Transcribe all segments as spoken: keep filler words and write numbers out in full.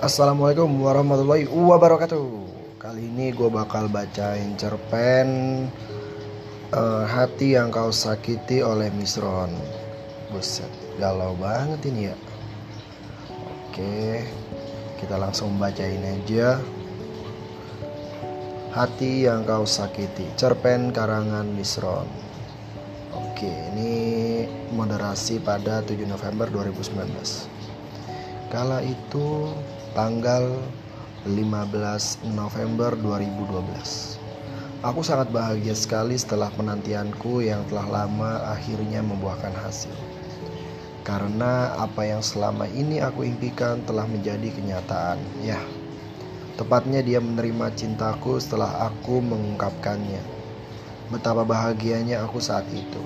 Assalamualaikum warahmatullahi wabarakatuh. Kali ini gue bakal bacain cerpen uh, Hati Yang Kau Sakiti oleh Misron. Buset, galau banget ini ya. Oke, kita langsung bacain aja. Hati Yang Kau Sakiti, cerpen karangan Misron. Oke, ini moderasi pada tujuh November dua ribu sembilan belas. Kala itu tanggal lima belas November dua ribu dua belas. Aku sangat bahagia sekali setelah penantianku yang telah lama akhirnya membuahkan hasil. Karena apa yang selama ini aku impikan telah menjadi kenyataan. Ya, tepatnya dia menerima cintaku setelah aku mengungkapkannya. Betapa bahagianya aku saat itu.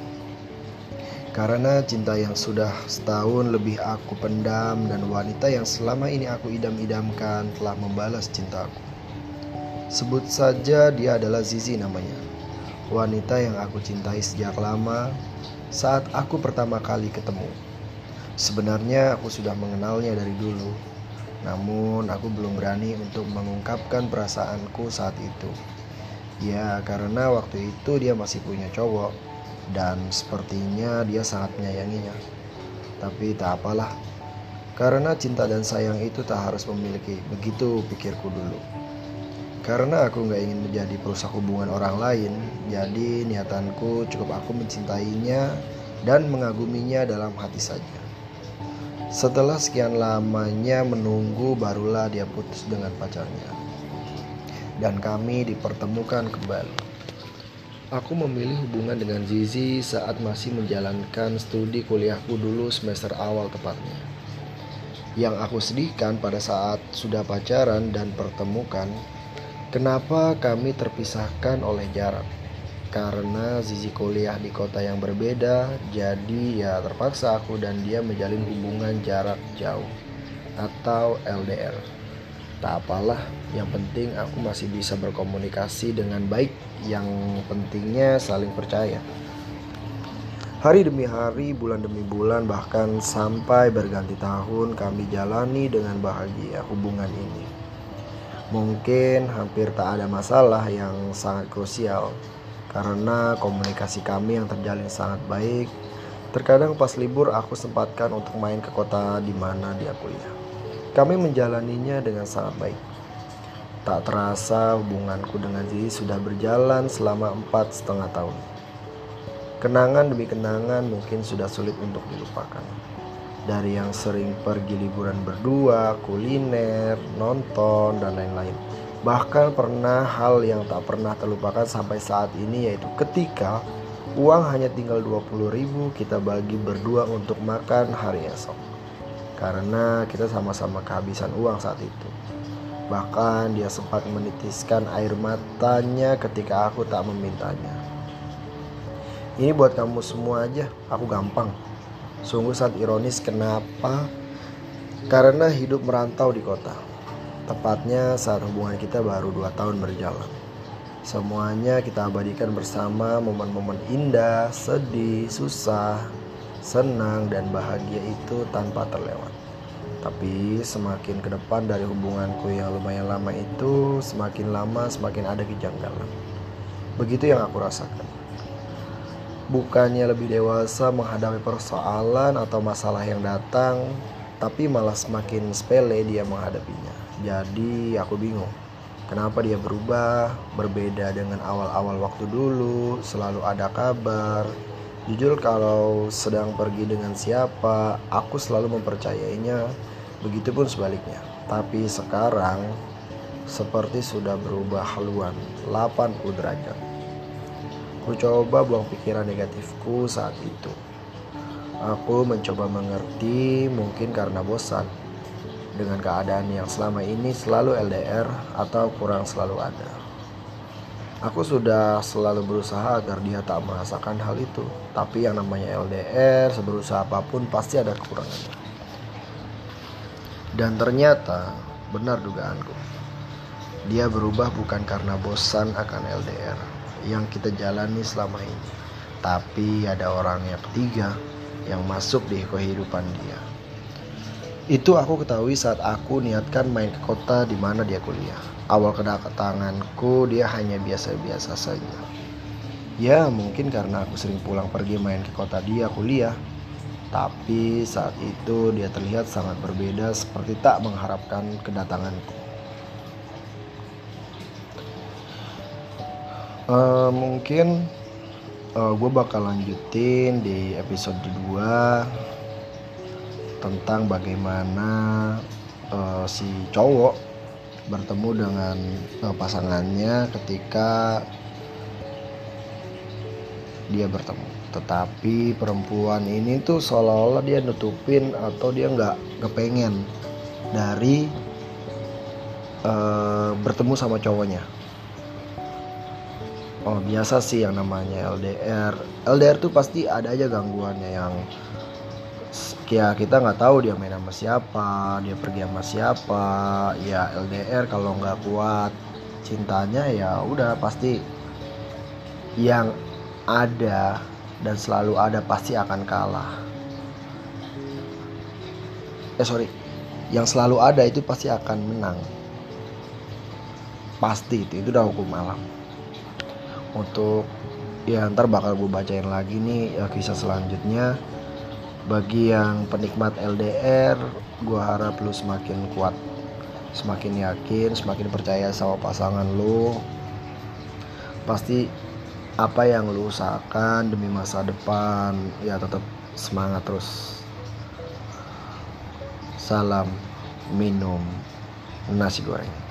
Karena cinta yang sudah setahun lebih aku pendam dan wanita yang selama ini aku idam-idamkan telah membalas cintaku. Sebut saja dia adalah Zizi namanya. Wanita yang aku cintai sejak lama saat aku pertama kali ketemu. Sebenarnya aku sudah mengenalnya dari dulu. Namun aku belum berani untuk mengungkapkan perasaanku saat itu. Ya, karena waktu itu dia masih punya cowok. Dan sepertinya dia sangat menyayanginya. Tapi tak apalah, karena cinta dan sayang itu tak harus memiliki. Begitu pikirku dulu. Karena aku gak ingin menjadi perusak hubungan orang lain, jadi niatanku cukup aku mencintainya dan mengaguminya dalam hati saja. Setelah sekian lamanya menunggu, barulah dia putus dengan pacarnya dan kami dipertemukan kembali. Aku memilih hubungan dengan Zizi saat masih menjalankan studi kuliahku dulu, semester awal tepatnya. Yang aku sedihkan pada saat sudah pacaran dan pertemukan, kenapa kami terpisahkan oleh jarak. Karena Zizi kuliah di kota yang berbeda, jadi ya terpaksa aku dan dia menjalin hubungan jarak jauh atau L D R. Tak apalah, yang penting aku masih bisa berkomunikasi dengan baik, yang pentingnya saling percaya. Hari demi hari, bulan demi bulan, bahkan sampai berganti tahun kami jalani dengan bahagia hubungan ini. Mungkin hampir tak ada masalah yang sangat krusial, karena komunikasi kami yang terjalin sangat baik. Terkadang pas libur aku sempatkan untuk main ke kota di mana dia kuliah. Kami menjalaninya dengan sangat baik. Tak terasa hubunganku dengan Zizi sudah berjalan selama empat setengah tahun. Kenangan demi kenangan mungkin sudah sulit untuk dilupakan. Dari yang sering pergi liburan berdua, kuliner, nonton, dan lain-lain. Bahkan pernah hal yang tak pernah terlupakan sampai saat ini, yaitu ketika uang hanya tinggal dua puluh ribu, kita bagi berdua untuk makan hari esok. Karena kita sama-sama kehabisan uang saat itu. Bahkan dia sempat menitiskan air matanya ketika aku tak memintanya. Ini buat kamu semua aja, aku gampang. Sungguh sangat ironis, kenapa? Karena hidup merantau di kota. Tepatnya saat hubungan kita baru dua tahun berjalan. Semuanya kita abadikan bersama, momen-momen indah, sedih, susah, senang, dan bahagia itu tanpa terlewat. Tapi semakin ke depan dari hubunganku yang lumayan lama itu, semakin lama semakin ada kejanggalan. Begitu yang aku rasakan. Bukannya lebih dewasa menghadapi persoalan atau masalah yang datang, tapi malah semakin sepele dia menghadapinya. Jadi aku bingung, kenapa dia berubah, berbeda dengan awal-awal waktu dulu, selalu ada kabar. Jujur kalau sedang pergi dengan siapa, aku selalu mempercayainya, begitupun sebaliknya. Tapi sekarang seperti sudah berubah haluan delapan puluh derajat. Aku coba buang pikiran negatifku saat itu. Aku mencoba mengerti, mungkin karena bosan dengan keadaan yang selama ini selalu L D R atau kurang selalu ada. Aku sudah selalu berusaha agar dia tak merasakan hal itu. Tapi yang namanya L D R, seberusaha apapun pasti ada kekurangannya. Dan ternyata benar dugaanku. Dia berubah bukan karena bosan akan L D R yang kita jalani selama ini, tapi ada orang yang ketiga yang masuk di kehidupan dia. Itu aku ketahui saat aku niatkan main ke kota di mana dia kuliah. Awal kedatanganku dia hanya biasa-biasa saja. Ya mungkin karena aku sering pulang pergi main ke kota dia kuliah. Tapi saat itu dia terlihat sangat berbeda, seperti tak mengharapkan kedatanganku. Uh, mungkin uh, gue bakal lanjutin di episode kedua tentang bagaimana uh, si cowok bertemu dengan uh, pasangannya ketika dia bertemu. Tetapi perempuan ini tuh seolah-olah dia nutupin atau dia nggak kepengen dari uh, bertemu sama cowoknya. Oh biasa sih yang namanya L D R. L D R tuh pasti ada aja gangguannya yang ya kita nggak tahu dia main sama siapa, dia pergi sama siapa. Ya L D R kalau nggak kuat cintanya ya udah pasti yang ada dan selalu ada pasti akan kalah. Eh sorry, yang selalu ada itu pasti akan menang. Pasti itu, itu udah hukum alam. Untuk ya ntar bakal gue bacain lagi nih ya, kisah selanjutnya. Bagi yang penikmat L D R, gue harap lu semakin kuat, semakin yakin, semakin percaya sama pasangan lu. Pasti apa yang lu usahakan demi masa depan, ya tetap semangat terus. Salam minum nasi goreng.